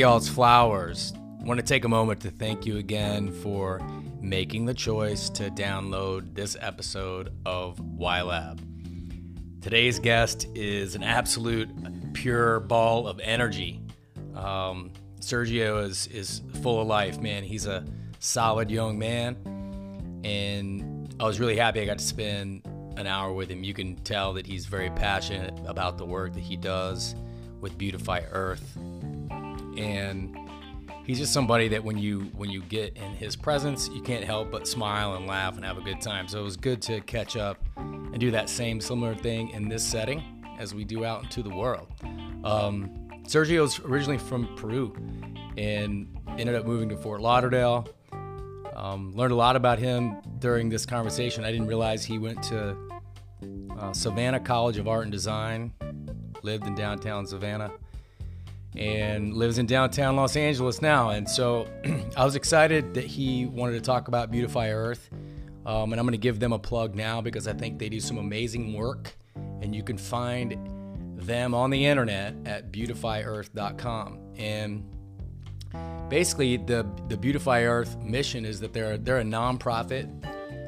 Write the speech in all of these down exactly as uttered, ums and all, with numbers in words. y'all's flowers. I want to take a moment to thank you again for making the choice to download this episode of Y Lab. Today's guest is an absolute pure ball of energy. Um, Sergio is, is full of life, man. He's a solid young man, and I was really happy I got to spend an hour with him. You can tell that he's very passionate about the work that he does with Beautify Earth, and he's just somebody that when you when you get in his presence, you can't help but smile and laugh and have a good time. So it was good to catch up and do that same similar thing in this setting as we do out into the world. Um, Sergio's originally from Peru and ended up moving to Fort Lauderdale. Um, learned a lot about him during this conversation. I didn't realize he went to uh, Savannah College of Art and Design, lived in downtown Savannah, and lives in downtown Los Angeles now. And so I was excited that he wanted to talk about Beautify Earth. Um, and I'm going to give them a plug now because I think they do some amazing work. And you can find them on the internet at beautify earth dot com. And basically the, the Beautify Earth mission is that they're, they're a nonprofit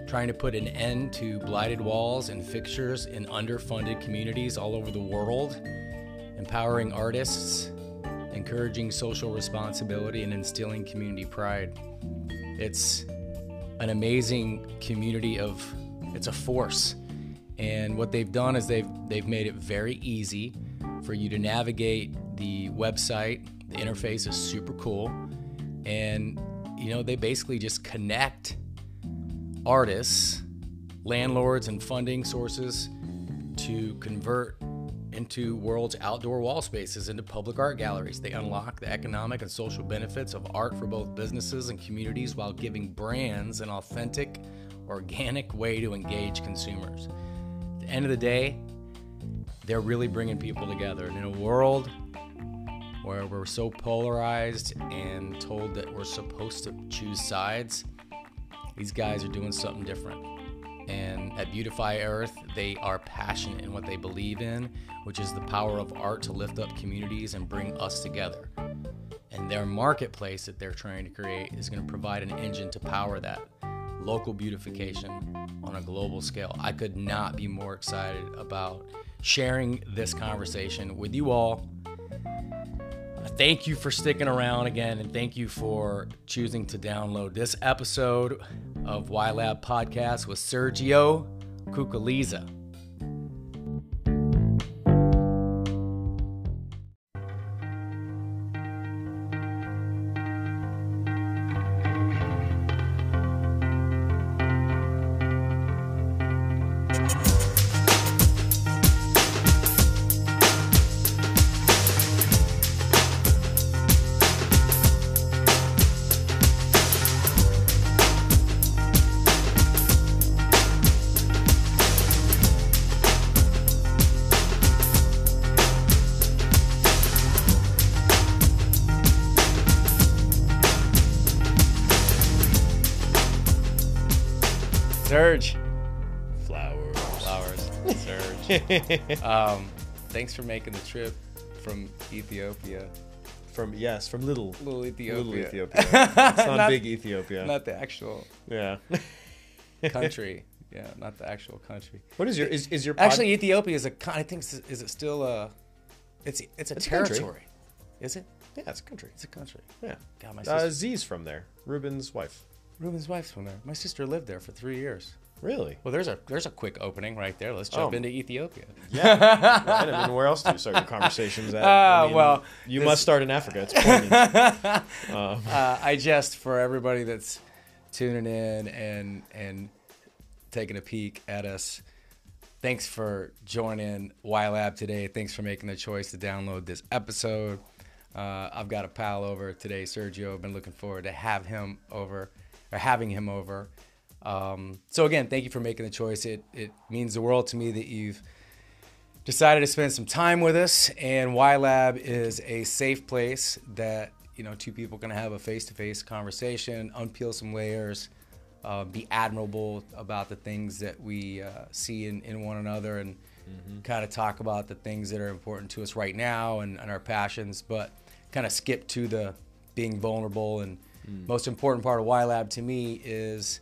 trying to put an end to blighted walls and fixtures in underfunded communities all over the world, empowering artists, encouraging social responsibility, and instilling community pride. It's an amazing community of, it's a force. And what they've done is they've they've made it very easy for you to navigate the website. The interface is super cool. And, you know, they basically just connect artists, landlords, and funding sources to convert into world's outdoor wall spaces into public art galleries. They unlock the economic and social benefits of art for both businesses and communities while giving brands an authentic, organic way to engage consumers. At the end of the day, they're really bringing people together. And in a world where we're so polarized and told that we're supposed to choose sides, these guys are doing something different. And at Beautify Earth, they are passionate in what they believe in, which is the power of art to lift up communities and bring us together. And their marketplace that they're trying to create is going to provide an engine to power that local beautification on a global scale. I could not be more excited about sharing this conversation with you all. Thank you for sticking around again, and thank you for choosing to download this episode of Y Lab Podcast with Sergio Kukaliza. Serge. Flowers. Flowers. Serge. um, thanks for making the trip from Ethiopia. From, yes, from little. Little Ethiopia. Little Ethiopia. It's not, not big Ethiopia. Not the actual. Yeah. country. Yeah, not the actual country. What is your, is, is your. Pod- Actually, Ethiopia is a, I think, is it still a, it's, it's a it's territory. Country. Is it? Yeah, it's a country. It's a country. Yeah. God, my sister. Uh, Z's from there. Ruben's wife. Ruben's wife's from there. My sister lived there for three years. Really? Well, there's a there's a quick opening right there. Let's jump oh. into Ethiopia. Yeah. Right. I mean, where else do you start your conversations at? Uh, I mean, well, you this... must start in Africa. It's poignant. um. uh, I just, for everybody that's tuning in and and taking a peek at us, thanks for joining Y Lab today. Thanks for making the choice to download this episode. Uh, I've got a pal over today, Sergio. I've been looking forward to have him over. Or having him over. Um, so again, thank you for making the choice. It it means the world to me that you've decided to spend some time with us. And Y Lab is a safe place that, you know, two people can have a face-to-face conversation, unpeel some layers, uh, be admirable about the things that we uh, see in, in one another, and mm-hmm. kind of talk about the things that are important to us right now and, and our passions, but kind of skip to the being vulnerable. And mm. most important part of Y Lab to me is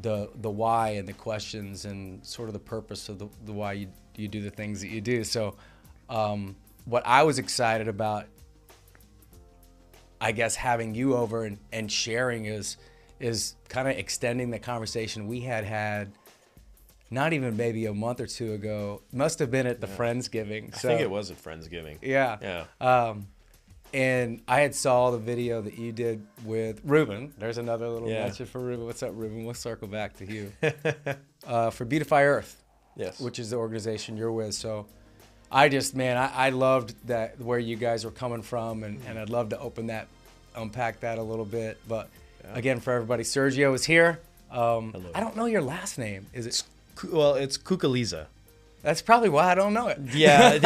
the the why and the questions and sort of the purpose of the, the why you, you do the things that you do. So um, what I was excited about, I guess, having you over and, and sharing is is kind of extending the conversation we had had not even maybe a month or two ago. Must have been at the yeah. Friendsgiving. So, I think it was at Friendsgiving. Yeah. Yeah. Um, and I had saw the video that you did with Ruben. There's another little yeah. message for Ruben. What's up, Ruben? We'll circle back to you. uh, for Beautify Earth, yes, which is the organization you're with. So I just, man, I, I loved that where you guys were coming from, and, and I'd love to open that, unpack that a little bit. But yeah. again, for everybody, Sergio is here. Um, Hello. I don't know your last name. Is it? Well, it's Kukaliza. That's probably why I don't know it. Yeah.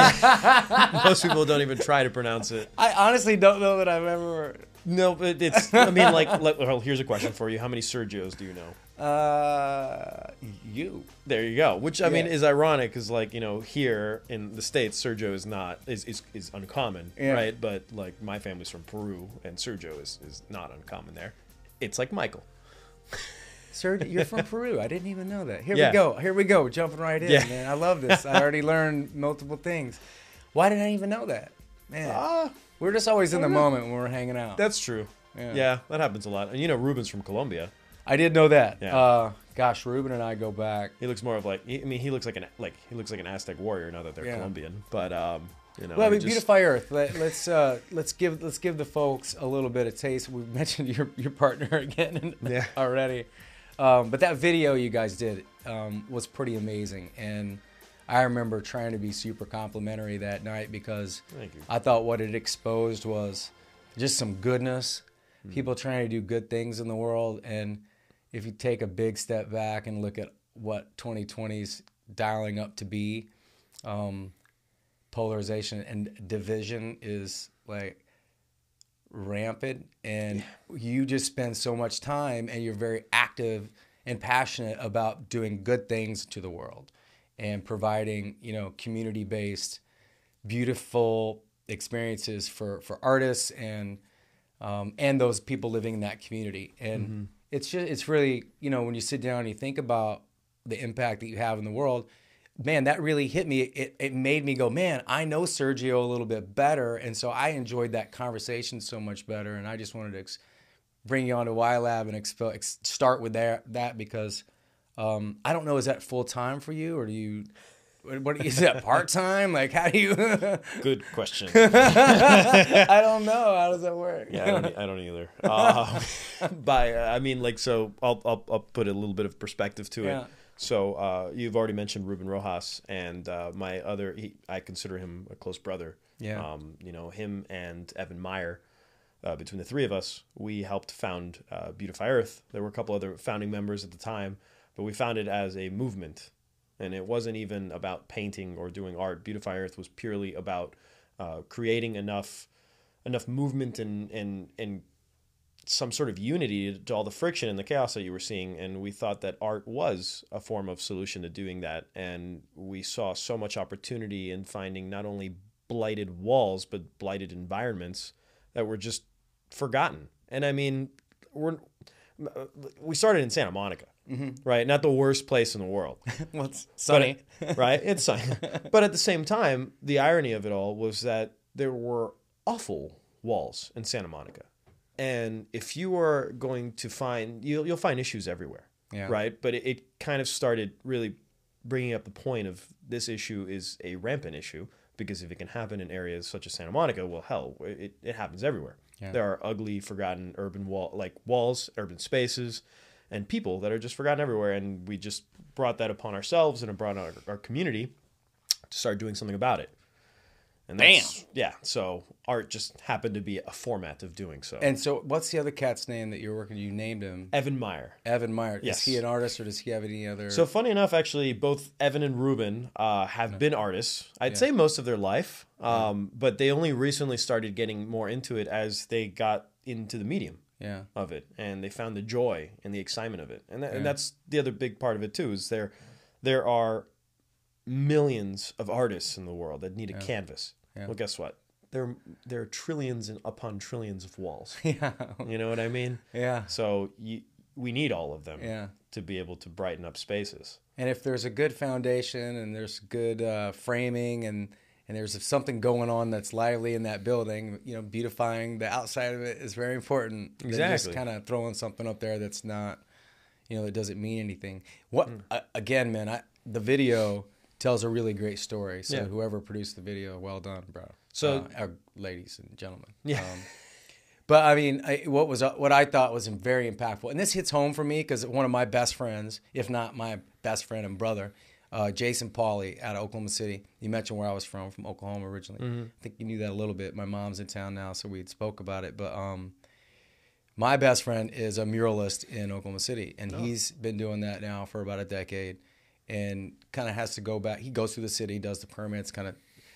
Most people don't even try to pronounce it. I honestly don't know that I've ever... No, but it's... I mean, like... like well, here's a question for you. How many Sergios do you know? Uh, you. There you go. Which, I yeah. mean, is ironic because, like, you know, here in the States, Sergio is not... is is, is uncommon, yeah. right? But, like, my family's from Peru, and Sergio is, is not uncommon there. It's like Michael. Sergio, you're from Peru. I didn't even know that. Here yeah. we go. Here we go. We're jumping right in, yeah. man. I love this. I already learned multiple things. Why did I even know that? Man, uh, we're just always in the moment when we're hanging out. That's true. Yeah. yeah, that happens a lot. And you know Ruben's from Colombia. I did know that. Yeah. Uh, gosh, Ruben and I go back. He looks more of like, I mean, he looks like an like he looks like an Aztec warrior now that they're yeah. Colombian. But um, you know, well, I mean, just... Beautify Earth. Let, let's uh, let's give let's give the folks a little bit of taste. We've mentioned your your partner again yeah. already. Um, but that video you guys did um, was pretty amazing, and I remember trying to be super complimentary that night because I thought what it exposed was just some goodness, mm. people trying to do good things in the world. And if you take a big step back and look at what twenty twenty's dialing up to be, um, polarization and division is like rampant, and yeah. you just spend so much time and you're very active and passionate about doing good things to the world and providing, you know, community-based beautiful experiences for for artists and um and those people living in that community. And mm-hmm. it's just it's really, you know, when you sit down and you think about the impact that you have in the world, man, that really hit me. It, it made me go, man, I know Sergio a little bit better. And so I enjoyed that conversation so much better. And I just wanted to ex bring you on to Y Lab and expo ex start with that, that because um, I don't know, is that full time for you? Or do you, what is that part time? Like, how do you? Good question. I don't know. How does that work? Yeah, I don't, I don't either. Uh, by, uh, I mean, like, so I'll, I'll, I'll put a little bit of perspective to yeah. it. So uh, you've already mentioned Ruben Rojas, and uh, my other, he, I consider him a close brother. Yeah. Um, you know, him and Evan Meyer, uh, between the three of us, we helped found uh, Beautify Earth. There were a couple other founding members at the time, but we founded it as a movement. And it wasn't even about painting or doing art. Beautify Earth was purely about uh, creating enough enough movement and, and, and some sort of unity to all the friction and the chaos that you were seeing. And we thought that art was a form of solution to doing that. And we saw so much opportunity in finding not only blighted walls, but blighted environments that were just forgotten. And I mean, we're, we started in Santa Monica, mm-hmm. right? Not the worst place in the world. Well, it's sunny. But, right? It's sunny. But at the same time, the irony of it all was that there were awful walls in Santa Monica. And if you are going to find, you'll, you'll find issues everywhere, yeah. right? But it, it kind of started really bringing up the point of this issue is a rampant issue, because if it can happen in areas such as Santa Monica, well, hell, it, it happens everywhere. Yeah. There are ugly, forgotten urban wall, like walls, urban spaces, and people that are just forgotten everywhere. And we just brought that upon ourselves and brought our, our community to start doing something about it. And Bam! Yeah, so art just happened to be a format of doing so. And so what's the other cat's name that you're working, you named him? Evan Meyer. Evan Meyer. Yes. Is he an artist, or does he have any other? So funny enough, actually, both Evan and Ruben uh, have no. been artists, I'd yeah. say most of their life, um, yeah. but they only recently started getting more into it as they got into the medium yeah. of it, and they found the joy and the excitement of it. And, that, yeah. and that's the other big part of it, too, is there, there are millions of artists in the world that need a yeah. canvas. Yeah. Well, guess what? there there are trillions and upon trillions of walls. Yeah. You know what I mean? Yeah. So you, we need all of them yeah. to be able to brighten up spaces. And if there's a good foundation and there's good uh, framing and and there's something going on that's lively in that building, you know, beautifying the outside of it is very important. Exactly. Than just kind of throwing something up there that's not, you know, that doesn't mean anything. What mm. uh, again, man? I, the video tells a really great story. So yeah. whoever produced the video, well done, bro. So, uh, ladies and gentlemen. Yeah. Um, but I mean, I, what was what I thought was very impactful, and this hits home for me because one of my best friends, if not my best friend and brother. Uh, Jason Pauley out of Oklahoma City. You mentioned where I was from, from Oklahoma originally. Mm-hmm. I think you knew that a little bit. My mom's in town now, so we had spoke about it. But um, my best friend is a muralist in Oklahoma City, and oh. he's been doing that now for about a decade and kind of has to go back. He goes through the city, does the permits, kind of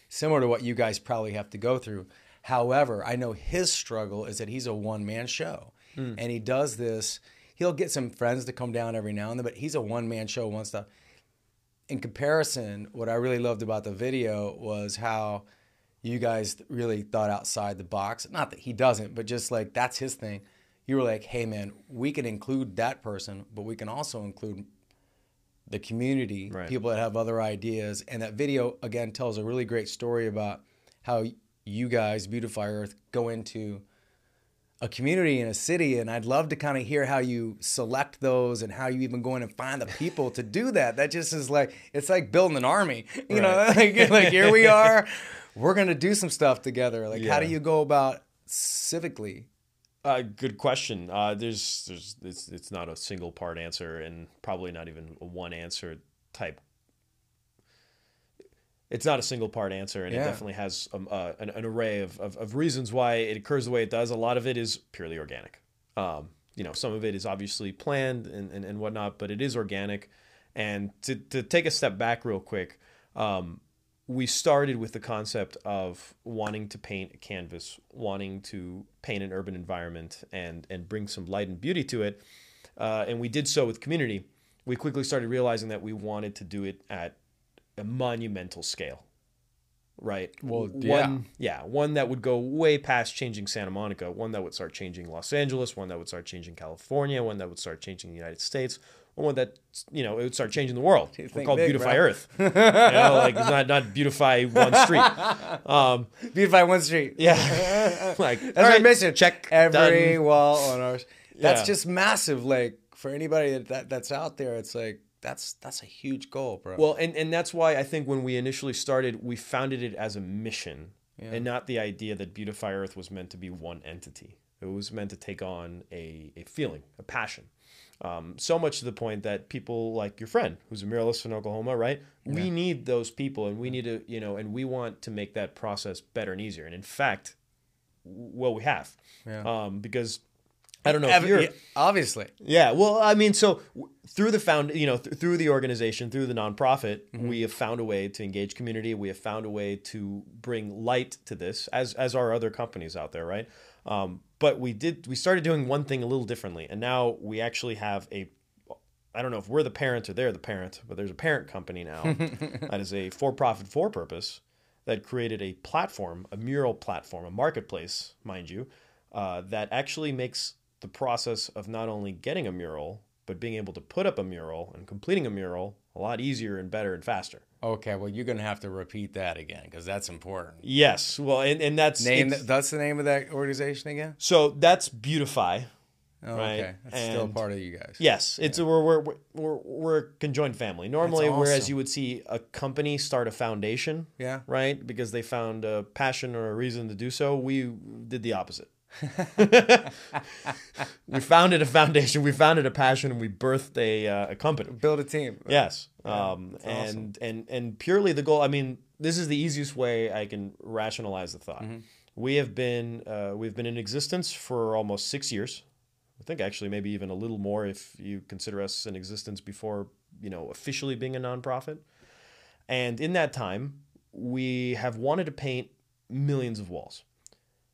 similar to what you guys probably have to go through. However, I know his struggle is that he's a one-man show, mm. and he does this. He'll get some friends to come down every now and then, but he's a one-man show once the... In comparison, what I really loved about the video was how you guys really thought outside the box. Not that he doesn't, but just like that's his thing. You were like, hey, man, we can include that person, but we can also include the community, right. people that have other ideas. And that video, again, tells a really great story about how you guys, Beautify Earth, go into a community in a city, and I'd love to kind of hear how you select those and how you even go in and find the people to do that. That just is like, it's like building an army, you right. know, like, like here we are, we're going to do some stuff together. Like, yeah. how do you go about civically? Uh, good question. Uh, there's, there's, it's, it's not a single part answer and probably not even a one answer type. It's not a single part answer, and yeah. it definitely has um, uh, an, an array of, of, of reasons why it occurs the way it does. A lot of it is purely organic. Um, you know, some of it is obviously planned and, and, and whatnot, but it is organic. And to, to take a step back real quick, um, we started with the concept of wanting to paint a canvas, wanting to paint an urban environment and, and bring some light and beauty to it. Uh, and we did so with community. We quickly started realizing that we wanted to do it at a monumental scale, right? Well, yeah. One, yeah, one that would go way past changing Santa Monica, one that would start changing Los Angeles, one that would start changing California, one that would start changing the United States, one that, you know, it would start changing the world. We're called big, Beautify bro. Earth. You know, like not, not Beautify One Street. Um, Beautify One Street. Yeah. Like, that's our right, mission. Check every done. Wall on ours. That's yeah. just massive. Like for anybody that, that that's out there, it's like, That's that's a huge goal, bro. Well, and, and that's why I think when we initially started, we founded it as a mission yeah. and not the idea that Beautify Earth was meant to be one entity. It was meant to take on a, a feeling, a passion. Um, so much to the point that people like your friend, who's a muralist in Oklahoma, right? Yeah. We need those people, and we need to, you know, and we want to make that process better and easier. And in fact, well, we have. Yeah. Um, because... I don't know if you're, obviously. Yeah. Well, I mean, so through the found, you know, th through the organization, through the nonprofit, mm-hmm. we have found a way to engage community. We have found a way to bring light to this, as as our other companies out there, right? Um, but we did we started doing one thing a little differently, and now we actually have a, I don't know if we're the parent or they're the parent, but there's a parent company now that is a for-profit, for-purpose that created a platform, a mural platform, a marketplace, mind you, uh, that actually makes the process of not only getting a mural, but being able to put up a mural and completing a mural a lot easier and better and faster. Okay, well, you're going to have to repeat that again because that's important. Yes, well, and, and that's... Name th that's the name of that organization again? So that's Beautify. Oh, right? Okay, that's and still part of you guys. Yes, it's yeah. we're, we're, we're, we're a conjoined family. Normally, awesome. Whereas you would see a company start a foundation, yeah, right, because they found a passion or a reason to do so, we did the opposite. We founded a foundation, we founded a passion, and we birthed a, uh, a company. Build a team. Yes. Yeah, um, and, awesome. and, and purely the goal, I mean, this is the easiest way I can rationalize the thought. Mm-hmm. We have been, uh, we've been in existence for almost six years. I think actually maybe even a little more if you consider us in existence before, you know, officially being a nonprofit. And in that time, we have wanted to paint millions of walls.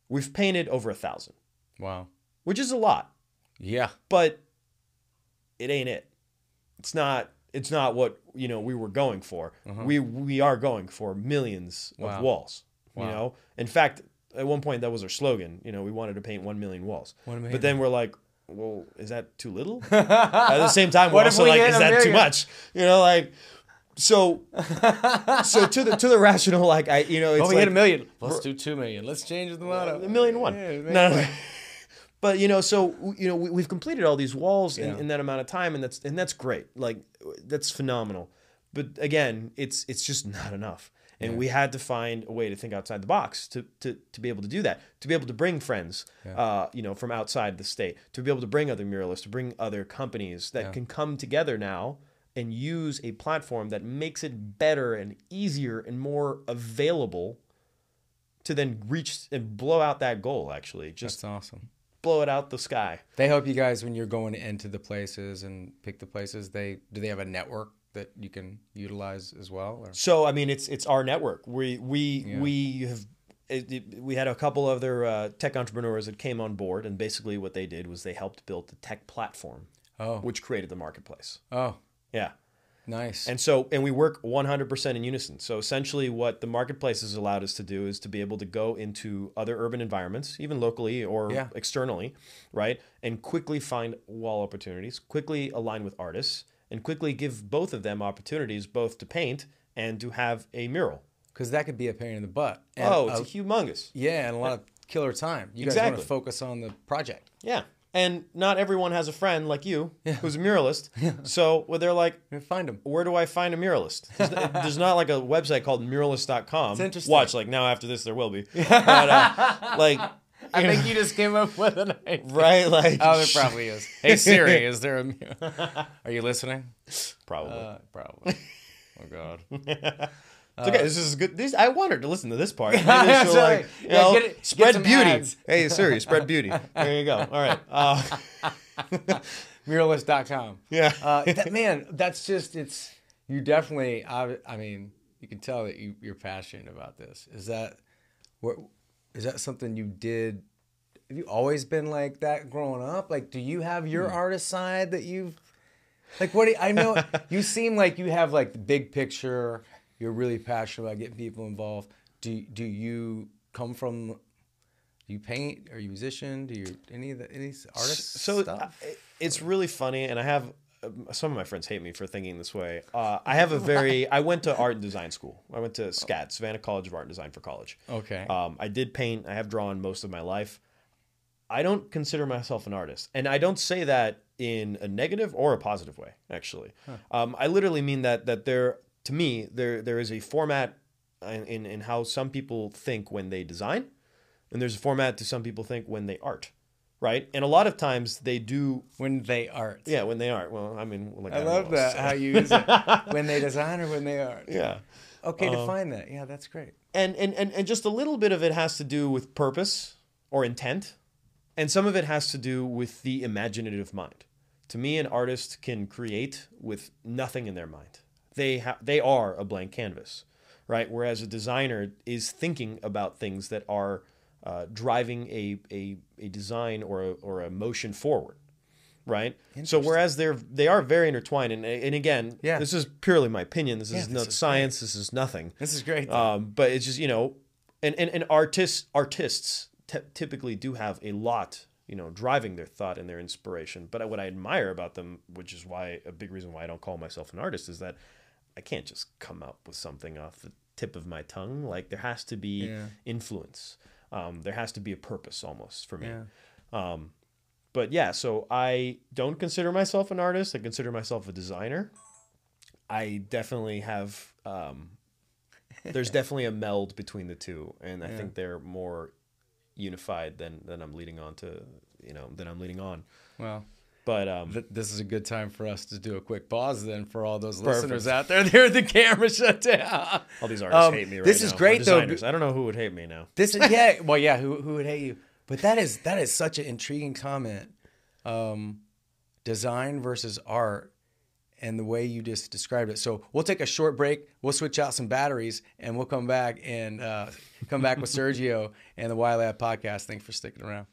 We've painted over a thousand. Wow. Which is a lot. Yeah. But it ain't it. It's not it's not what, you know, we were going for. Uh-huh. We we are going for millions wow. of walls. Wow. You know. In fact, at one point that was our slogan. You know, we wanted to paint one million walls. One million. But then we're like, well, is that too little? At the same time, we're also we like, is that million? Too much? You know, like, so, so to the to the rational, like, I, you know, it's well, we like, hit a million. Let's do two million. Let's change the motto. A million and one. Yeah, no, no, no. But you know, so you know, we, we've completed all these walls yeah. in, in that amount of time, and that's and that's great. Like, that's phenomenal. But again, it's it's just not enough. And yeah. we had to find a way to think outside the box to to to be able to do that, to be able to bring friends, yeah. uh, you know, from outside the state, to be able to bring other muralists, to bring other companies that yeah. can come together now and use a platform that makes it better and easier and more available to then reach and blow out that goal. Actually, just that's awesome. Blow it out the sky. They help you guys when you're going into the places and pick the places. They do they have a network that you can utilize as well? Or? So, I mean, it's it's our network. We we yeah. we have it, it, we had a couple other uh, tech entrepreneurs that came on board, and basically what they did was they helped build the tech platform, oh. which created the marketplace. Oh, yeah, nice. And so, and we work one hundred percent in unison. So essentially, what the marketplace has allowed us to do is to be able to go into other urban environments, even locally or yeah. externally, right, and quickly find wall opportunities, quickly align with artists, and quickly give both of them opportunities both to paint and to have a mural. Because that could be a pain in the butt. And oh, it's a, humongous. Yeah, and a lot of killer time. You exactly. guys want to focus on the project. Yeah, and not everyone has a friend like you yeah. who's a muralist. Yeah. So well, they're like, find them. Where do I find a muralist? There's, there's not like a website called muralist dot com. It's interesting. Watch, like now after this there will be. But, uh, like... I you think know. You just came up with an idea. Right? Like, oh, there probably is. Hey, Siri, is there a... Are you listening? Probably. Uh, probably. Oh, God. It's uh, okay. This is good. This, I want her to listen to this part. She'll, like, you yeah, know, get it, spread get beauty. Ads. Hey, Siri, spread beauty. There you go. All right. Uh, muralist dot com. Yeah. Uh, that, man, that's just, it's, you definitely, I, I mean, you can tell that you, you're passionate about this. Is that... What, Is that something you did? Have you always been like that growing up? Like, do you have your artist side that you've, like, what do you, I know you seem like you have like the big picture. You're really passionate about getting people involved. Do do you come from? Do you paint? Are you a musician? Do you any of the any artist so stuff? So it's really funny, and I have. Some of my friends hate me for thinking this way. Uh, I have a very... I went to art and design school. I went to SCAD, Savannah College of Art and Design for college. Okay. Um, I did paint. I have drawn most of my life. I don't consider myself an artist. And I don't say that in a negative or a positive way, actually. Huh. Um, I literally mean that that there... To me, there there is a format in, in how some people think when they design. And there's a format to some people think when they art. Right, and a lot of times they do when they art. Yeah, when they art. Well, I mean, like I, I love that how you use it when they design or when they art. Yeah. Okay, um, define that. Yeah, that's great. And and and and just a little bit of it has to do with purpose or intent, and some of it has to do with the imaginative mind. To me, an artist can create with nothing in their mind. They ha they are a blank canvas, right? Whereas a designer is thinking about things that are. Uh, driving a, a a design or a, or a motion forward, right? So whereas they're they are very intertwined, and and again, yeah. this is purely my opinion. This yeah, is not science. Great. This is nothing. This is great. Um, but it's just you know, and and, and artists artists typically do have a lot you know driving their thought and their inspiration. But what I admire about them, which is why a big reason why I don't call myself an artist, is that I can't just come up with something off the tip of my tongue. Like there has to be yeah. influence. Um, there has to be a purpose almost for me. Yeah. Um, but yeah, so I don't consider myself an artist. I consider myself a designer. I definitely have, um, there's definitely a meld between the two. And I yeah. think they're more unified than, than I'm leading on to, you know, than I'm leading on. Well, but, um, th this is a good time for us to do a quick pause then for all those perfect. Listeners out there. They're the camera shut down. All these artists um, hate me right now. This is now. Great though. I don't know who would hate me now. This is, yeah. Well, yeah. Who, who would hate you? But that is, that is such an intriguing comment. Um, design versus art and the way you just described it. So we'll take a short break. We'll switch out some batteries and we'll come back and, uh, come back with Sergio and the Y Lab podcast. Thanks for sticking around.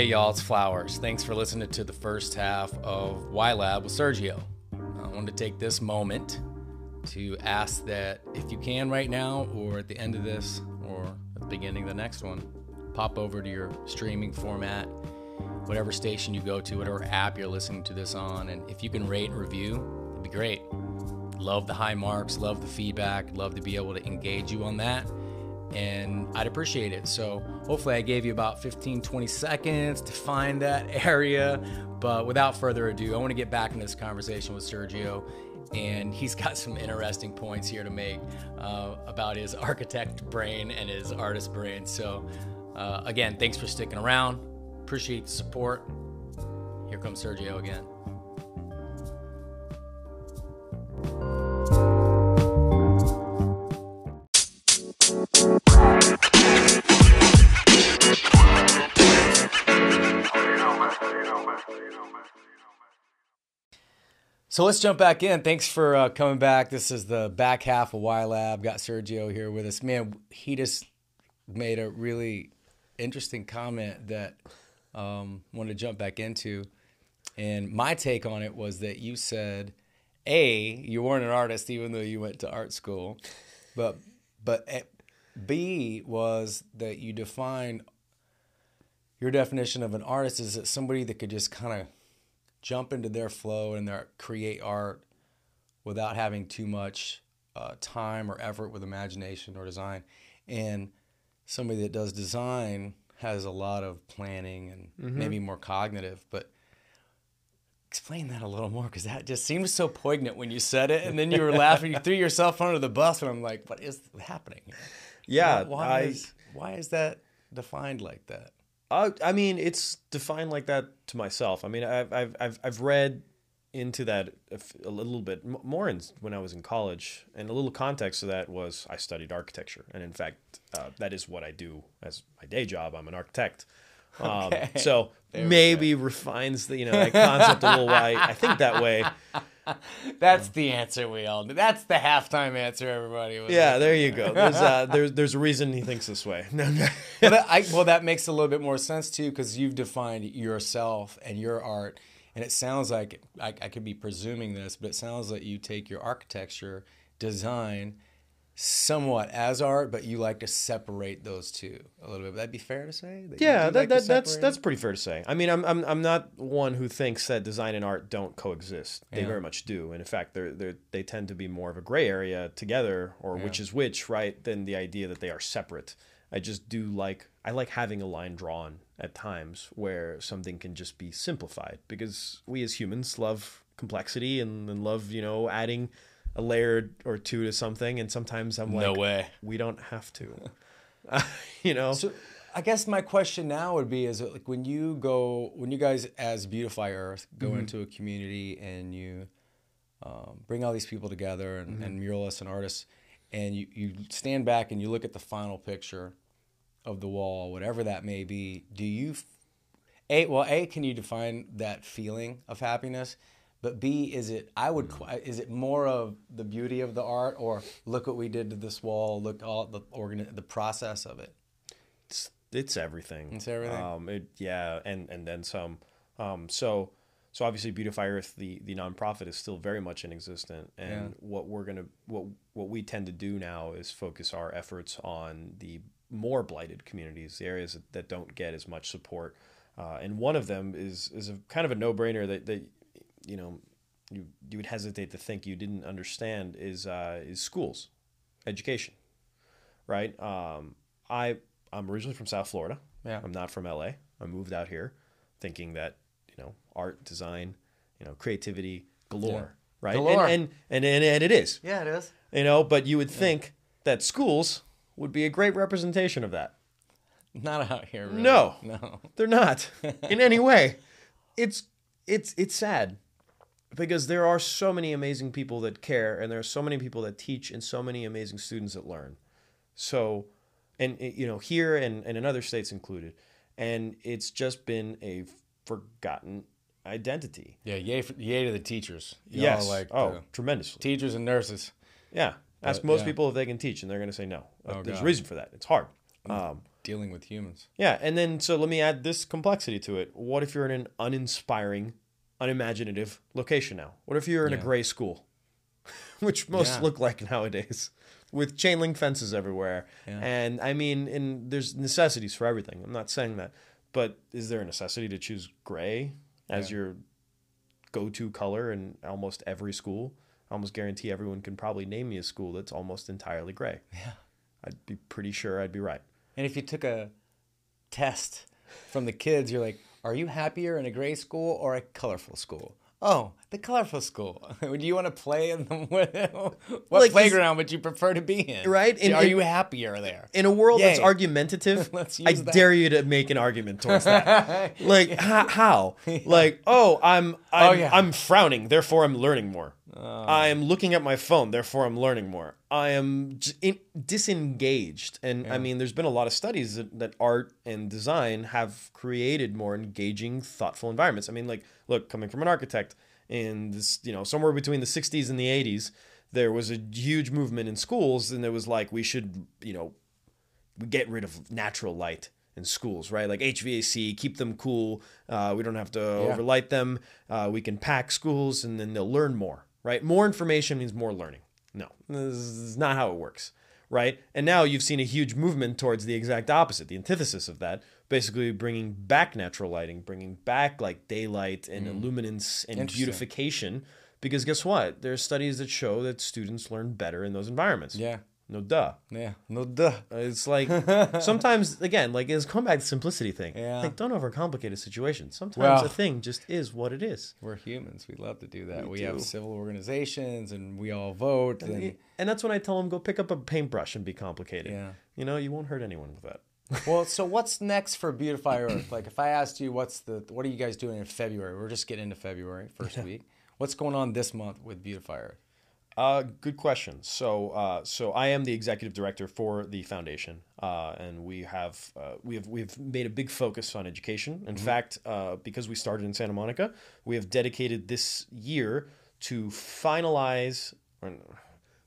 Hey y'all, it's Flowers. Thanks for listening to the first half of Y Lab with Sergio. I wanted to take this moment to ask that if you can right now, or at the end of this, or at the beginning of the next one, pop over to your streaming format, whatever station you go to, whatever app you're listening to this on, and if you can rate and review, it'd be great. Love the high marks, love the feedback, love to be able to engage you on that, and I'd appreciate it. So hopefully I gave you about fifteen, twenty seconds to find that area, but without further ado, I want to get back into this conversation with Sergio, and he's got some interesting points here to make uh, about his architect brain and his artist brain. So uh, again, thanks for sticking around. Appreciate the support. Here comes Sergio again. So let's jump back in. Thanks for uh, coming back. This is the back half of Y Lab. Got Sergio here with us. Man, he just made a really interesting comment that I um, wanted to jump back into. And my take on it was that you said, A, you weren't an artist even though you went to art school. But, but B was that you defined, your definition of an artist is that somebody that could just kind of jump into their flow and their create art without having too much uh, time or effort with imagination or design. And somebody that does design has a lot of planning and mm-hmm. maybe more cognitive, but explain that a little more, because that just seems so poignant when you said it, and then you were laughing, you threw yourself under the bus, and I'm like, what is happening here? Yeah. Why, why, I, is, why is that defined like that? I, I mean, it's defined like that to myself. I mean, I've I've I've, I've read into that a, f a little bit more in, when I was in college, and a little context to that was I studied architecture, and in fact, uh, that is what I do as my day job. I'm an architect, um, okay. so there maybe refines the you know that concept a little. Why I think that way. That's um, the answer we all do. That's the halftime answer, everybody. Yeah, there you go. There's, uh, there's, there's a reason he thinks this way. No, no. well, that, I, well, that makes a little bit more sense, too, because you've defined yourself and your art. And it sounds like, I, I could be presuming this, but it sounds like you take your architecture, design, somewhat as art, but you like to separate those two a little bit. Would that be fair to say? That yeah, that, like that, that's that's pretty fair to say. I mean, I'm I'm I'm not one who thinks that design and art don't coexist. They yeah. very much do, and in fact, they're they they tend to be more of a gray area together, or yeah. which is which, right? Than the idea that they are separate. I just do like I like having a line drawn at times where something can just be simplified, because we as humans love complexity and, and love you know adding a layer or two to something, and sometimes I'm like, no way, we don't have to, uh, you know. So, I guess my question now would be: is it like when you go, when you guys as Beautify Earth go mm-hmm. into a community and you um, bring all these people together and, mm-hmm. and muralists and artists, and you you stand back and you look at the final picture of the wall, whatever that may be, do you, a well, a can you define that feeling of happiness? But B, is it I would is it more of the beauty of the art, or look what we did to this wall, look all the organ the process of it? It's it's everything. It's everything. Um, it, yeah, and and then some. Um, so so obviously, Beautify Earth, the the nonprofit, is still very much in existence, and yeah. what we're gonna what what we tend to do now is focus our efforts on the more blighted communities, the areas that, that don't get as much support, uh, and one of them is is a kind of a no brainer that that. you know, you, you would hesitate to think you didn't understand is, uh, is schools, education, right? Um, I, I'm originally from South Florida. Yeah. I'm not from L A. I moved out here thinking that, you know, art, design, you know, creativity, galore, yeah. right? Galore. And, and, and, and, and it is. Yeah, it is. You know, but you would yeah. think that schools would be a great representation of that. Not out here, really. No. No. They're not in any way. It's, it's, it's sad. Because there are so many amazing people that care, and there are so many people that teach, and so many amazing students that learn. So, and you know, here and, and in other states included. And it's just been a forgotten identity. Yeah, yay, for, yay to the teachers. You yes. Like oh, the tremendously. Teachers and nurses. Yeah. Ask but, most yeah. people if they can teach, and they're going to say no. Oh, there's God. a reason for that. It's hard. Um, dealing with humans. Yeah, and then so let me add this complexity to it. What if you're in an uninspiring, unimaginative location now? What if you're in yeah. a gray school, which most yeah. look like nowadays, with chain link fences everywhere? Yeah. And I mean, and there's necessities for everything. I'm not saying that. But is there a necessity to choose gray as yeah. your go-to color in almost every school? I almost guarantee everyone can probably name me a school that's almost entirely gray. Yeah. I'd be pretty sure I'd be right. And if you took a test from the kids, you're like, are you happier in a gray school or a colorful school? Oh, the colorful school. Would you want to play in them? What like playground would you prefer to be in? Right? In, Are in, you happier there? In a world Yay. that's argumentative, Let's use I that. dare you to make an argument towards that. Like, yeah. how? Yeah. Like, oh, I'm, I'm, oh, yeah. I'm frowning, therefore I'm learning more. Oh. I am looking at my phone, therefore I'm learning more. I am j- in, disengaged. And yeah. I mean, there's been a lot of studies that, that art and design have created more engaging, thoughtful environments. I mean, like, look, coming from an architect in this, you know, somewhere between the sixties and the eighties, there was a huge movement in schools. And there was like, we should, you know, get rid of natural light in schools, right? Like H V A C, keep them cool. Uh, we don't have to yeah. overlight them. Uh, we can pack schools and then they'll learn more. Right? More information means more learning. No, this is not how it works, right? And now you've seen a huge movement towards the exact opposite, the antithesis of that, basically bringing back natural lighting, bringing back like daylight and mm. illuminance and beautification. Because guess what? There are studies that show that students learn better in those environments. Yeah. No duh. Yeah. No duh. It's like sometimes, again, like it's come back to the simplicity thing. Yeah. Like don't overcomplicate a situation. Sometimes well, a thing just is what it is. We're humans. We love to do that. We, we do. have civil organizations and we all vote. And, and... and that's when I tell them, go pick up a paintbrush and be complicated. Yeah. You know, you won't hurt anyone with that. Well, so what's next for Beautify Earth? Like if I asked you, what's the, what are you guys doing in February? We're just getting into February, first yeah. week. What's going on this month with Beautify Earth? Uh, good question. So, uh, so I am the executive director for the foundation, uh, and we have uh, we have we've made a big focus on education. In mm-hmm. fact, uh, because we started in Santa Monica, we have dedicated this year to finalize. Or no,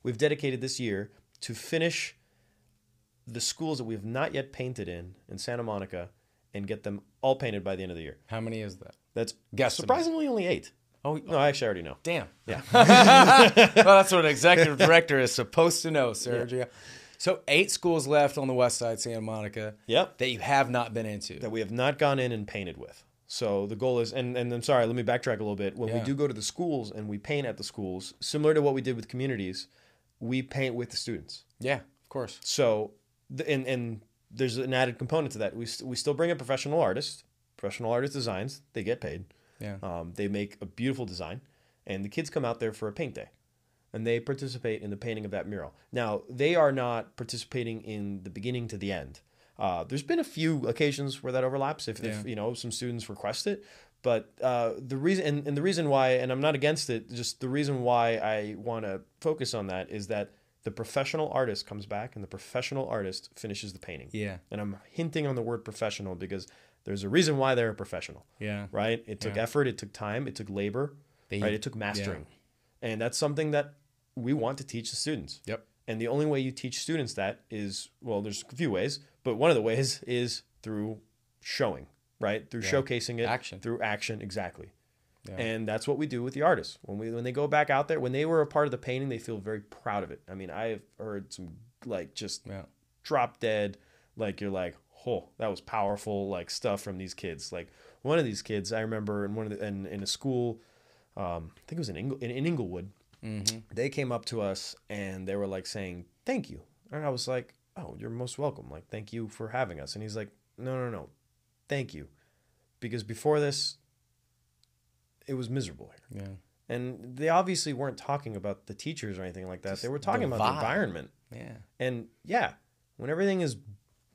we've dedicated this year to finish the schools that we have not yet painted in in Santa Monica, and get them all painted by the end of the year. How many is that? That's Guess surprisingly only eight. Oh, no, I actually already know. Damn. Yeah. Well, that's what an executive director is supposed to know, Sergio. Yeah. So eight schools left on the west side, Santa Monica, yep. that you have not been into. That we have not gone in and painted with. So the goal is, and, and I'm sorry, let me backtrack a little bit. When yeah. we do go to the schools and we paint at the schools, similar to what we did with communities, we paint with the students. Yeah, of course. So, and, and there's an added component to that. We, we still bring a professional artist, professional artist designs, they get paid. Yeah. Um, they make a beautiful design, and the kids come out there for a paint day, and they participate in the painting of that mural. Now, they are not participating in the beginning to the end. Uh, there's been a few occasions where that overlaps, if, yeah. if you know some students request it. But uh, the reason, and, and the reason why, and I'm not against it, just the reason why I want to focus on that is that the professional artist comes back, and the professional artist finishes the painting. Yeah. And I'm hinting on the word professional because there's a reason why they're a professional, yeah. right? It took yeah. effort, it took time, it took labor, they, right? It took mastering. Yeah. And that's something that we want to teach the students. Yep. And the only way you teach students that is, well, there's a few ways, but one of the ways is through showing, right? Through yeah. showcasing it. Action. Through action, exactly. Yeah. And that's what we do with the artists. When we when they go back out there, when they were a part of the painting, they feel very proud of it. I mean, I've heard some, like, just yeah. drop dead, like, you're like, oh, that was powerful, like, stuff from these kids. Like, one of these kids, I remember in one of the, in, in a school, um, I think it was in Ingle, in, in Inglewood, mm-hmm. they came up to us and they were like saying, thank you. And I was like, oh, you're most welcome. Like, thank you for having us. And he's like, no, no, no, thank you. Because before this, it was miserable here. Yeah. And they obviously weren't talking about the teachers or anything like that. Just they were talking the about the environment. Yeah. And yeah, when everything is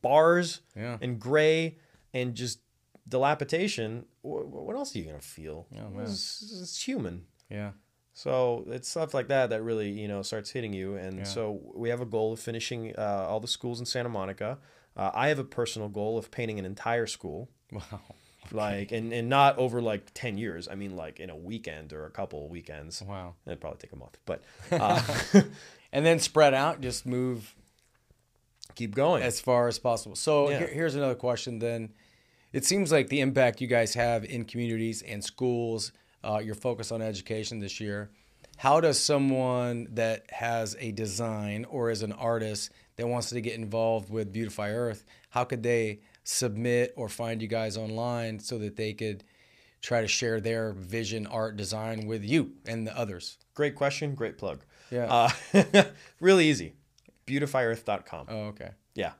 bars yeah. and gray and just dilapidation, what else are you gonna feel? Oh, it's, it's human. Yeah. So it's stuff like that that really, you know, starts hitting you. And yeah. so we have a goal of finishing uh, all the schools in Santa Monica. Uh, I have a personal goal of painting an entire school. Wow. Okay. Like and, and not over like ten years. I mean, like in a weekend or a couple of weekends. Wow. It'd probably take a month, but. Uh, and then spread out, just move. keep going as far as possible. So yeah. here, here's another question then. It seems like the impact you guys have in communities and schools, uh, your focus on education this year, how does someone that has a design or is an artist that wants to get involved with Beautify Earth, how could they submit or find you guys online so that they could try to share their vision, art, design with you and the others? Great question. Great plug. Yeah. Uh, really easy. beautify earth dot com. Oh, okay. Yeah.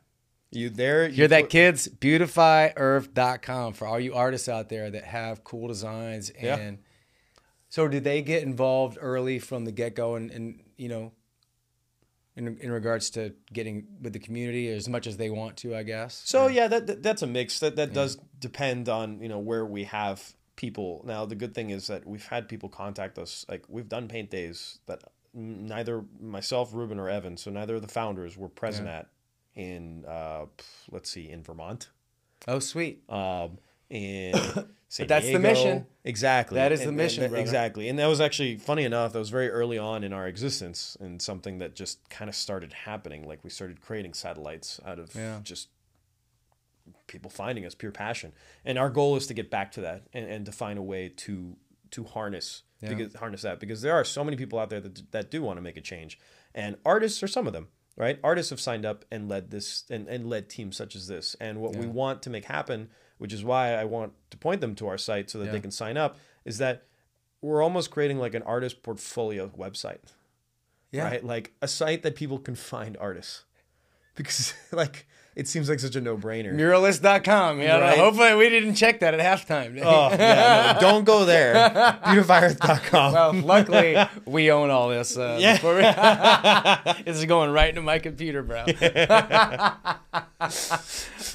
You there? You Hear that, kids? beautify earth dot com for all you artists out there that have cool designs. And yeah. So did they get involved early from the get-go and, and you know, in, in regards to getting with the community as much as they want to, I guess? So, yeah, yeah that, that that's a mix. That, that yeah. does depend on, you know, where we have people. Now, the good thing is that we've had people contact us. Like, we've done paint days that neither myself, Ruben, or Evan, so neither of the founders were present yeah. at. In uh, let's see, in Vermont. Oh, sweet. Um, in San Diego. That's the mission. Exactly. That is and, the mission. And, and, exactly. And that was actually funny enough. That was very early on in our existence, and something that just kind of started happening. Like we started creating satellites out of yeah. just people finding us, pure passion. And our goal is to get back to that and, and to find a way to to harness yeah. to get, harness that, because there are so many people out there that that do want to make a change, and artists are some of them. Right, artists have signed up and led this, and, and led teams such as this. And what yeah. we want to make happen, which is why I want to point them to our site so that yeah. they can sign up, is that we're almost creating like an artist portfolio website, yeah. right? Like a site that people can find artists, because like it seems like such a no-brainer. muralist dot com. Yeah, right? Hopefully we didn't check that at halftime. Oh yeah, no, don't go there. beautify earth dot com. Well, luckily we own all this. Uh, yeah. Before we... This is going right into my computer, bro.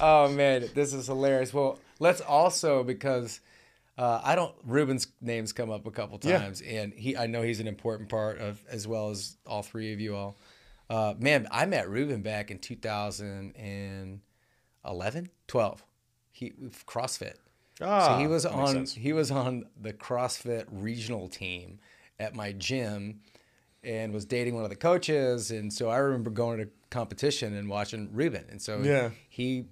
Oh, man, this is hilarious. Well, let's also, because uh, I don't, Ruben's name's come up a couple times, yeah. and he, I know he's an important part of, as well as all three of you all. Uh, man, I met Ruben back in two thousand eleven, twelve. He CrossFit. Ah, so he was on he was on the CrossFit regional team at my gym, and was dating one of the coaches. And so I remember going to competition and watching Ruben. And so yeah. he, you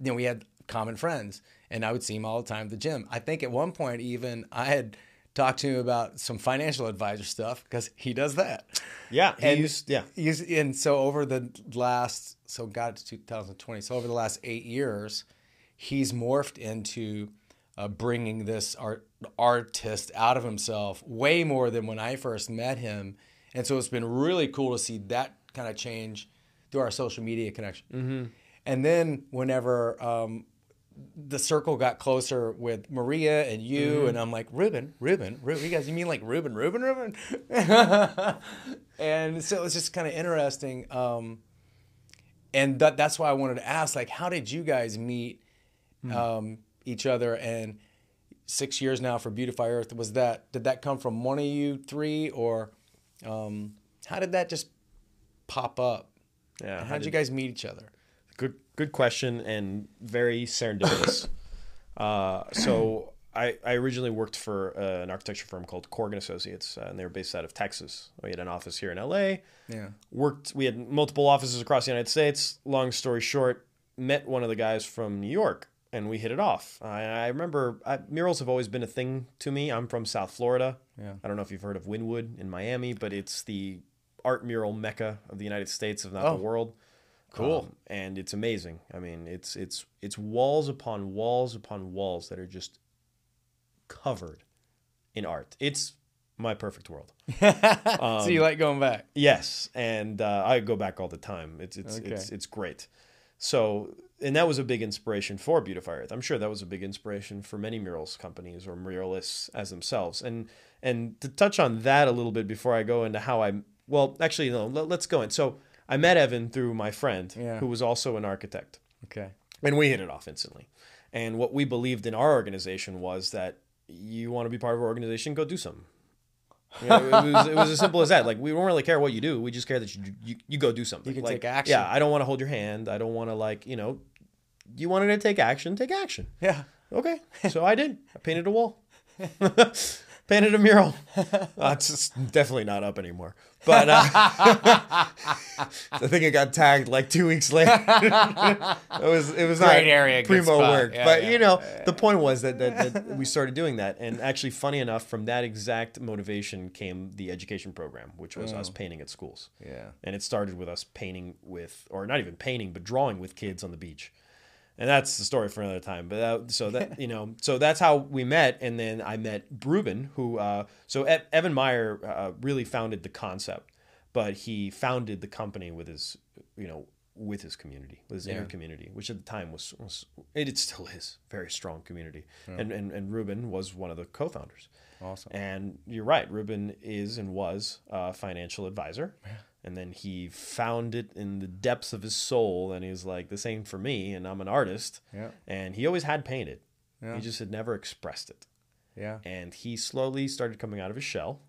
know, we had common friends, and I would see him all the time at the gym. I think at one point even I had talk to him about some financial advisor stuff, because he does that. Yeah. And, he's, yeah. He's, and so over the last, so God, it's two thousand twenty. So over the last eight years, he's morphed into uh, bringing this art, artist out of himself way more than when I first met him. And so it's been really cool to see that kind of change through our social media connection. Mm-hmm. And then whenever... Um, the circle got closer with Maria and you, mm-hmm. and I'm like, Ruben, Ruben, Ruben, you guys, you mean like Ruben, Ruben, Ruben? And so it's just kind of interesting. Um, and that, that's why I wanted to ask, like, how did you guys meet um, mm-hmm. each other? And six years now for Beautify Earth, was that, did that come from one of you three, or um, how did that just pop up? Yeah. How did you guys meet each other? Good, good question, and very serendipitous. uh, so I, I originally worked for uh, an architecture firm called Corgan Associates, uh, and they were based out of Texas. We had an office here in L A. Yeah, worked. We had multiple offices across the United States. Long story short, met one of the guys from New York, and we hit it off. I, I remember I, murals have always been a thing to me. I'm from South Florida. Yeah, I don't know if you've heard of Wynwood in Miami, but it's the art mural mecca of the United States, if not oh. the world. Cool. Um, and it's amazing. I mean, it's it's it's walls upon walls upon walls that are just covered in art. It's my perfect world. um, so you like going back? Yes, and uh, I go back all the time. It's it's, okay. it's it's great. So, and that was a big inspiration for Beautify Earth. I'm sure that was a big inspiration for many murals companies or muralists as themselves. And and to touch on that a little bit before I go into how I well, actually, no, let, let's go in. So. I met Evan through my friend, yeah. who was also an architect. Okay. And we hit it off instantly. And what we believed in our organization was that you want to be part of our organization, go do something. You know, it, was, it was as simple as that. Like, we don't really care what you do. We just care that you you, you go do something. You can like, take action. Yeah, I don't want to hold your hand. I don't want to, like, you know, you wanted to take action, take action. Yeah. Okay. So I did. I painted a wall. painted a mural. Uh, it's, it's definitely not up anymore. But uh, I think it got tagged like two weeks later. it was it was great area, primo work. Yeah, but yeah, you know, yeah. the point was that, that that we started doing that, and actually, funny enough, from that exact motivation came the education program, which was mm. us painting at schools. Yeah, and it started with us painting with, or not even painting, but drawing with kids on the beach. And that's the story for another time. But that, so that you know, so that's how we met. And then I met Ruben, who uh, so e- Evan Meyer uh, really founded the concept, but he founded the company with his, you know, with his community, with his yeah. inner community, which at the time was, was it, it still is very strong community. Yeah. And, and and Ruben was one of the co-founders. Awesome. And you're right, Ruben is and was a financial advisor. Yeah. And then he found it in the depths of his soul, and he was like, "This ain't for me." And I'm an artist, yeah. and he always had painted. Yeah. He just had never expressed it. Yeah. And he slowly started coming out of his shell,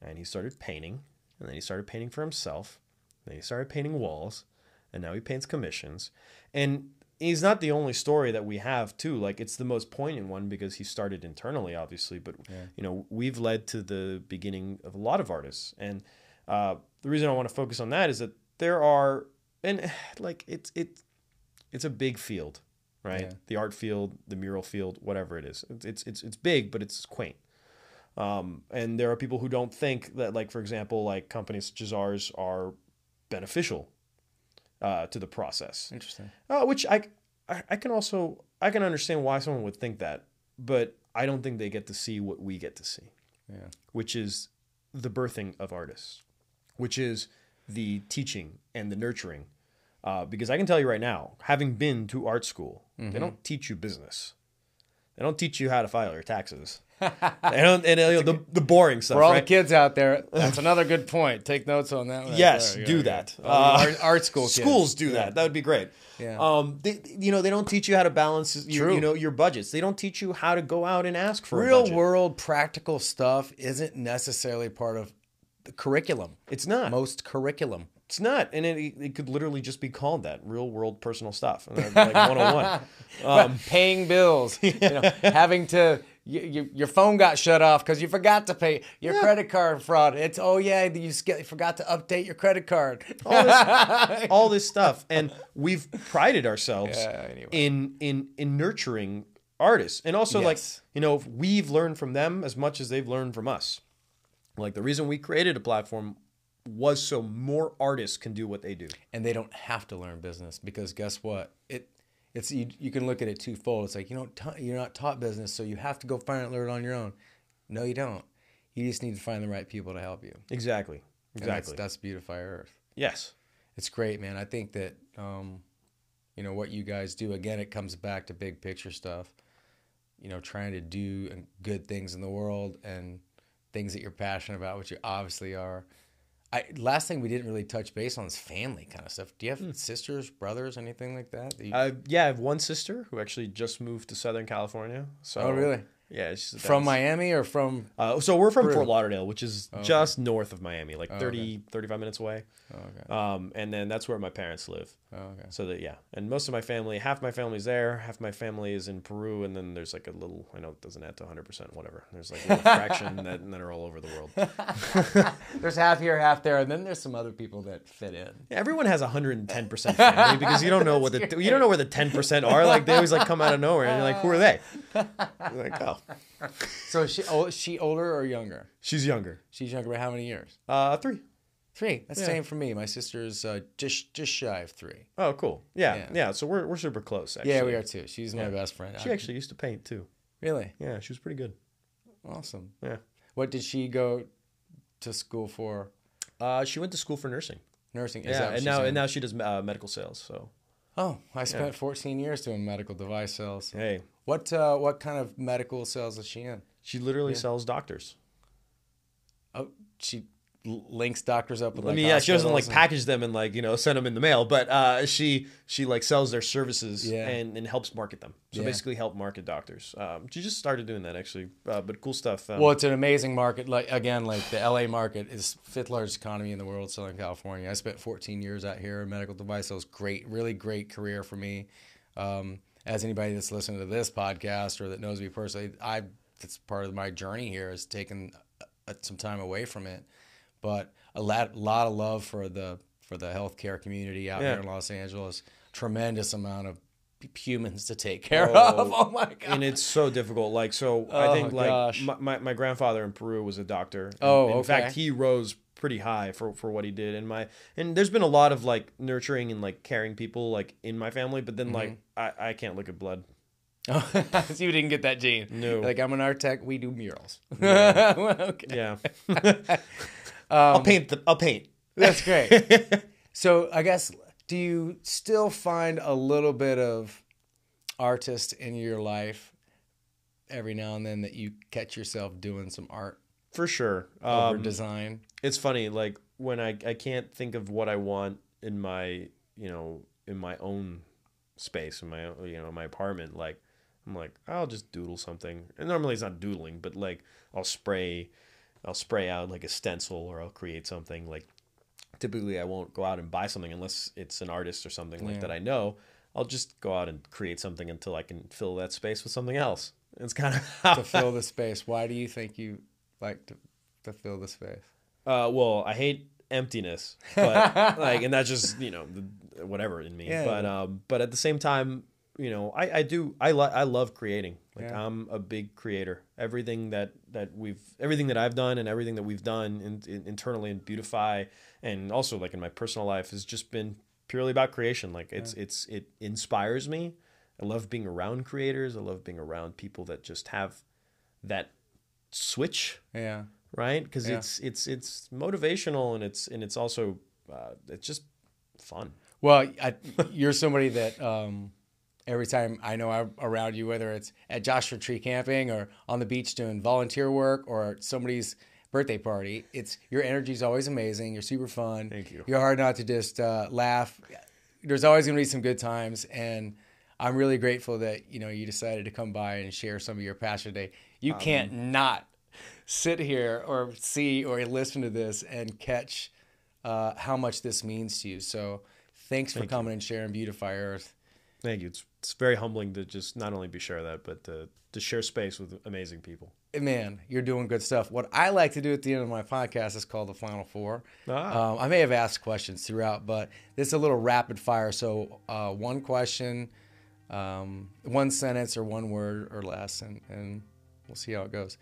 and he started painting, and then he started painting for himself, and then he started painting walls, and now he paints commissions. And he's not the only story that we have too. Like, it's the most poignant one because he started internally, obviously, but yeah. you know, we've led to the beginning of a lot of artists. And Uh, the reason I want to focus on that is that there are, and like it's it's it's a big field, right? Yeah. The art field, the mural field, whatever it is, it's it's it's big, but it's quaint. Um, and there are people who don't think that, like, for example, like companies such as ours are beneficial uh, to the process. Interesting. Uh, which I I can also I can understand why someone would think that, but I don't think they get to see what we get to see. Yeah. Which is the birthing of artists. Which is the teaching and the nurturing. Uh, because I can tell you right now, having been to art school, mm-hmm. they don't teach you business. They don't teach you how to file your taxes. They don't, and you know, the, the boring stuff, for all right? the kids out there, that's another good point. Take notes on that one. Yes, there, do that. Uh, art, art school kids. Schools do yeah. that. That would be great. Yeah. Um, they, you know, they don't teach you how to balance your, you know, your budgets. They don't teach you how to go out and ask for real a budget. World practical stuff isn't necessarily part of curriculum. It's not. Most curriculum. It's not. And it, it could literally just be called that, real world personal stuff. Like one oh one. Um, well, paying bills, yeah. you know, having to, you, you, your phone got shut off because you forgot to pay your yeah. credit card fraud. It's, oh yeah, you forgot to update your credit card. All this, all this stuff. And we've prided ourselves yeah, anyway. in, in, in nurturing artists. And also yes. like, you know, we've learned from them as much as they've learned from us. Like, the reason we created a platform was so more artists can do what they do. And they don't have to learn business, because guess what? It it's you, you can look at it twofold. It's like, you don't ta- you're not taught business, so you have to go find and learn it on your own. No, you don't. You just need to find the right people to help you. Exactly. Exactly. That's, that's Beautify Earth. Yes. It's great, man. I think that, um, you know, what you guys do, again, it comes back to big picture stuff. You know, trying to do good things in the world and things that you're passionate about, which you obviously are. I, last thing we didn't really touch base on is family kind of stuff. Do you have mm. sisters, brothers, anything like that? that you... uh, yeah, I have one sister who actually just moved to Southern California. So, oh, really? Yeah. She's from Miami or from? Uh, so we're from Peru. Fort Lauderdale, which is oh, okay. just north of Miami, like thirty, oh, okay. thirty-five minutes away. Oh, okay. Um, and then that's where my parents live. Oh, okay. So that, yeah. And most of my family, half my family's there, half my family is in Peru. And then there's like a little, I know it doesn't add to one hundred percent, whatever. There's like a little fraction that, that are all over the world. There's half here, half there. And then there's some other people that fit in. Yeah, everyone has one hundred ten percent family because you don't know what the, you don't know where the ten percent are. Like, they always like come out of nowhere and you're like, who are they? You're like, oh. So is she, is she older or younger? She's younger. She's younger by how many years? Uh, three. Three. That's the yeah. same for me. My sister's uh, just just shy of three. Oh, cool. Yeah, yeah. yeah. So we're we're super close, actually. Yeah, we are too. She's my yeah. best friend. She actually used to paint too. Really? Yeah, she was pretty good. Awesome. Yeah. What did she go to school for? Uh, she went to school for nursing. Nursing. Is yeah, that and now doing? and now she does uh, medical sales. So. Oh, I spent yeah. fourteen years doing medical device sales. Hey. What uh, what kind of medical sales is she in? She literally yeah. sells doctors. Oh, she links doctors up with, like, I mean, yeah, she doesn't, like, and package them and, like, you know, send them in the mail, but uh, she she like sells their services yeah. and, and helps market them. So yeah. basically help market doctors. Um, she just started doing that, actually, uh, but cool stuff. Um, well, it's an amazing market. Like, again, like the L A market is fifth largest economy in the world, Southern California. I spent fourteen years out here in medical device sales. Great, really great career for me. Um, as anybody that's listening to this podcast or that knows me personally, I've that's part of my journey here, is taking some time away from it. But a lot, lot of love for the for the healthcare community out yeah. here in Los Angeles. Tremendous amount of humans to take care oh, of. Oh my god! And it's so difficult. Like so, oh, I think like my, my my grandfather in Peru was a doctor. Oh, in okay. fact, he rose pretty high for for what he did. And my and there's been a lot of like nurturing and like caring people like in my family. But then mm-hmm. like I I can't look at blood. Oh, so you didn't get that gene. No. Like I'm an art tech. We do murals. Yeah. Okay. Yeah. um, I'll paint. The, I'll paint. That's great. So I guess, do you still find a little bit of artist in your life every now and then that you catch yourself doing some art? For sure. Over um, design. It's funny. Like when I I can't think of what I want in my you know in my own space, in my you know my apartment, like. I'm like, I'll just doodle something. And normally it's not doodling, but like I'll spray, I'll spray out like a stencil, or I'll create something. Like typically I won't go out and buy something unless it's an artist or something like yeah. that I know. I'll just go out and create something until I can fill that space with something else. It's kind of to fill the space. Why do you think you like to, to fill the space? Uh, well, I hate emptiness, but like, and that's just, you know, the, whatever in me. Yeah, but yeah. Um, but at the same time, you know, I, I do, I, lo I love creating. Like yeah. I'm a big creator. Everything that, that we've, everything that I've done and everything that we've done in, in, internally in Beautify, and also like in my personal life, has just been purely about creation. Like it's, yeah. it's, it inspires me. I love being around creators. I love being around people that just have that switch. Yeah. Right. Cause yeah. it's, it's, it's motivational, and it's, and it's also, uh, it's just fun. Well, I, you're somebody that, um, every time I know I'm around you, whether it's at Joshua Tree camping or on the beach doing volunteer work or somebody's birthday party, it's your energy is always amazing. You're super fun. Thank you. You're hard not to just uh, laugh. There's always going to be some good times, and I'm really grateful that you know you decided to come by and share some of your passion today. You um, can't not sit here or see or listen to this and catch uh, how much this means to you. So thanks for thank coming you. and sharing Beautify Earth. Thank you. It's, it's very humbling to just not only be share that, but to, to share space with amazing people. Man, you're doing good stuff. What I like to do at the end of my podcast is called the Final Four. Ah. Um, I may have asked questions throughout, but this is a little rapid fire. So uh, one question, um, one sentence, or one word or less, and, and we'll see how it goes.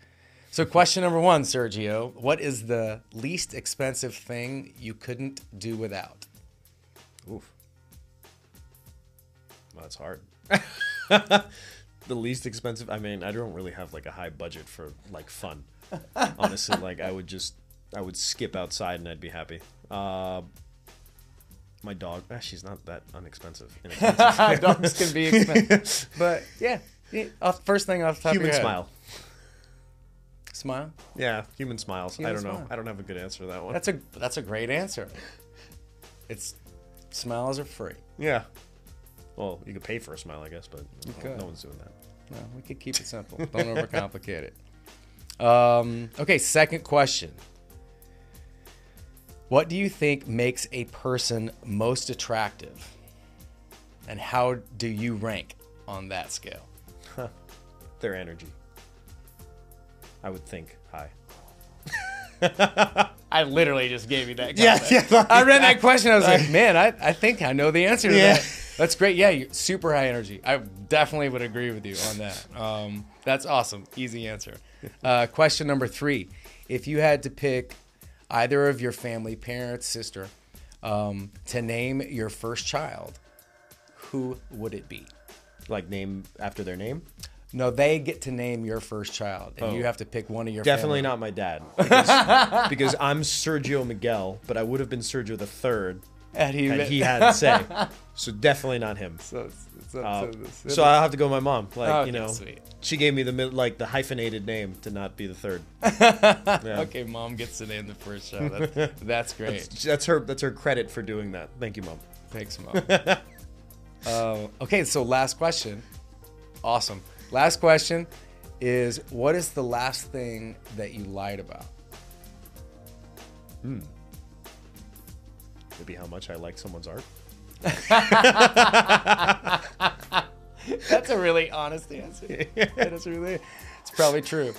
So question number one, Sergio, what is the least expensive thing you couldn't do without? Oof. Well, that's hard. The least expensive. I mean, I don't really have like a high budget for like fun. Honestly, like I would just, I would skip outside and I'd be happy. Uh, my dog, ah, she's not that unexpensive. Inexpensive. Dogs can be expensive, but yeah. First thing off the top human of your smile. Head. Smile. Yeah, human smiles. Human I don't smile. know. I don't have a good answer to that one. That's a that's a great answer. It's smiles are free. Yeah. Well, you could pay for a smile, I guess, but no, no one's doing that. No, we could keep it simple. Don't overcomplicate it. Um, okay, second question. What do you think makes a person most attractive? And how do you rank on that scale? Huh. Their energy. I would think high. I literally just gave you that comment. Yeah, yeah, I read that question. I was like, man, I, I think I know the answer to yeah. that. That's great. Yeah, you're super high energy. I definitely would agree with you on that. Um, that's awesome. Easy answer. Uh, question number three. If you had to pick either of your family, parents, sister, um, to name your first child, who would it be? Like name after their name? No, they get to name your first child, and oh. you have to pick one of your Definitely family. Not my dad. Because, because I'm Sergio Miguel, but I would have been Sergio the third. And he, and he had to say, so definitely not him. So, it's, it's uh, so, so I'll have to go with my mom. Like oh, you know, sweet. She gave me the like the hyphenated name to not be the third. Yeah. Okay, mom gets to name the first show. That's, that's great. That's, that's her. That's her credit for doing that. Thank you, mom. Thanks, mom. uh, okay, so last question. Awesome. Last question is: what is the last thing that you lied about? Hmm. Maybe how much I like someone's art. That's a really honest answer. That is really, it's probably true.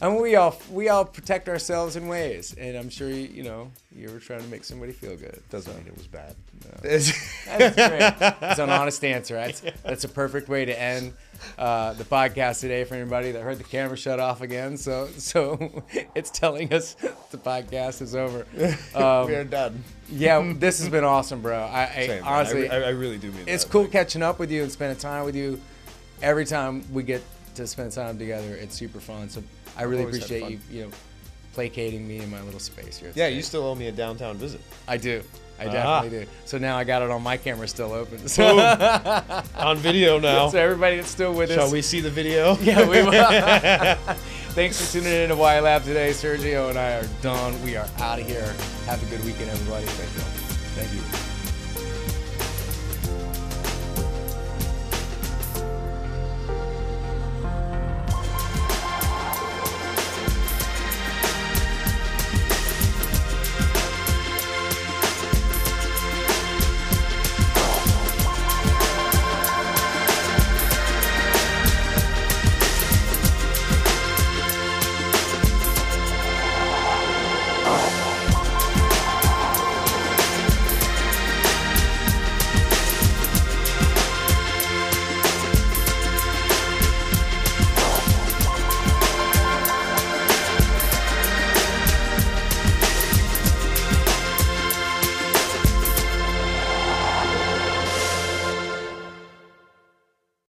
And we all we all protect ourselves in ways, and I'm sure you, you know you were trying to make somebody feel good. Doesn't so. mean it was bad. No. That's great. It's an honest answer. That's, that's a perfect way to end uh, the podcast today for anybody that heard the camera shut off again. So so it's telling us the podcast is over. Um, we are done. Yeah, this has been awesome, bro. I, I Same, honestly, I, I really do mean it's that, cool like. catching up with you and spending time with you. Every time we get to spend time together, it's super fun. So. I really appreciate you, you know, placating me in my little space here. Yeah, you still owe me a downtown visit. I do. I ah. definitely do. So now I got it on my camera still open. So. On video now. So everybody that's still with Shall us. Shall we see the video? Yeah, we will. Thanks for tuning in to Y Lab today. Sergio and I are done. We are out of here. Have a good weekend, everybody. Thank you. Thank you.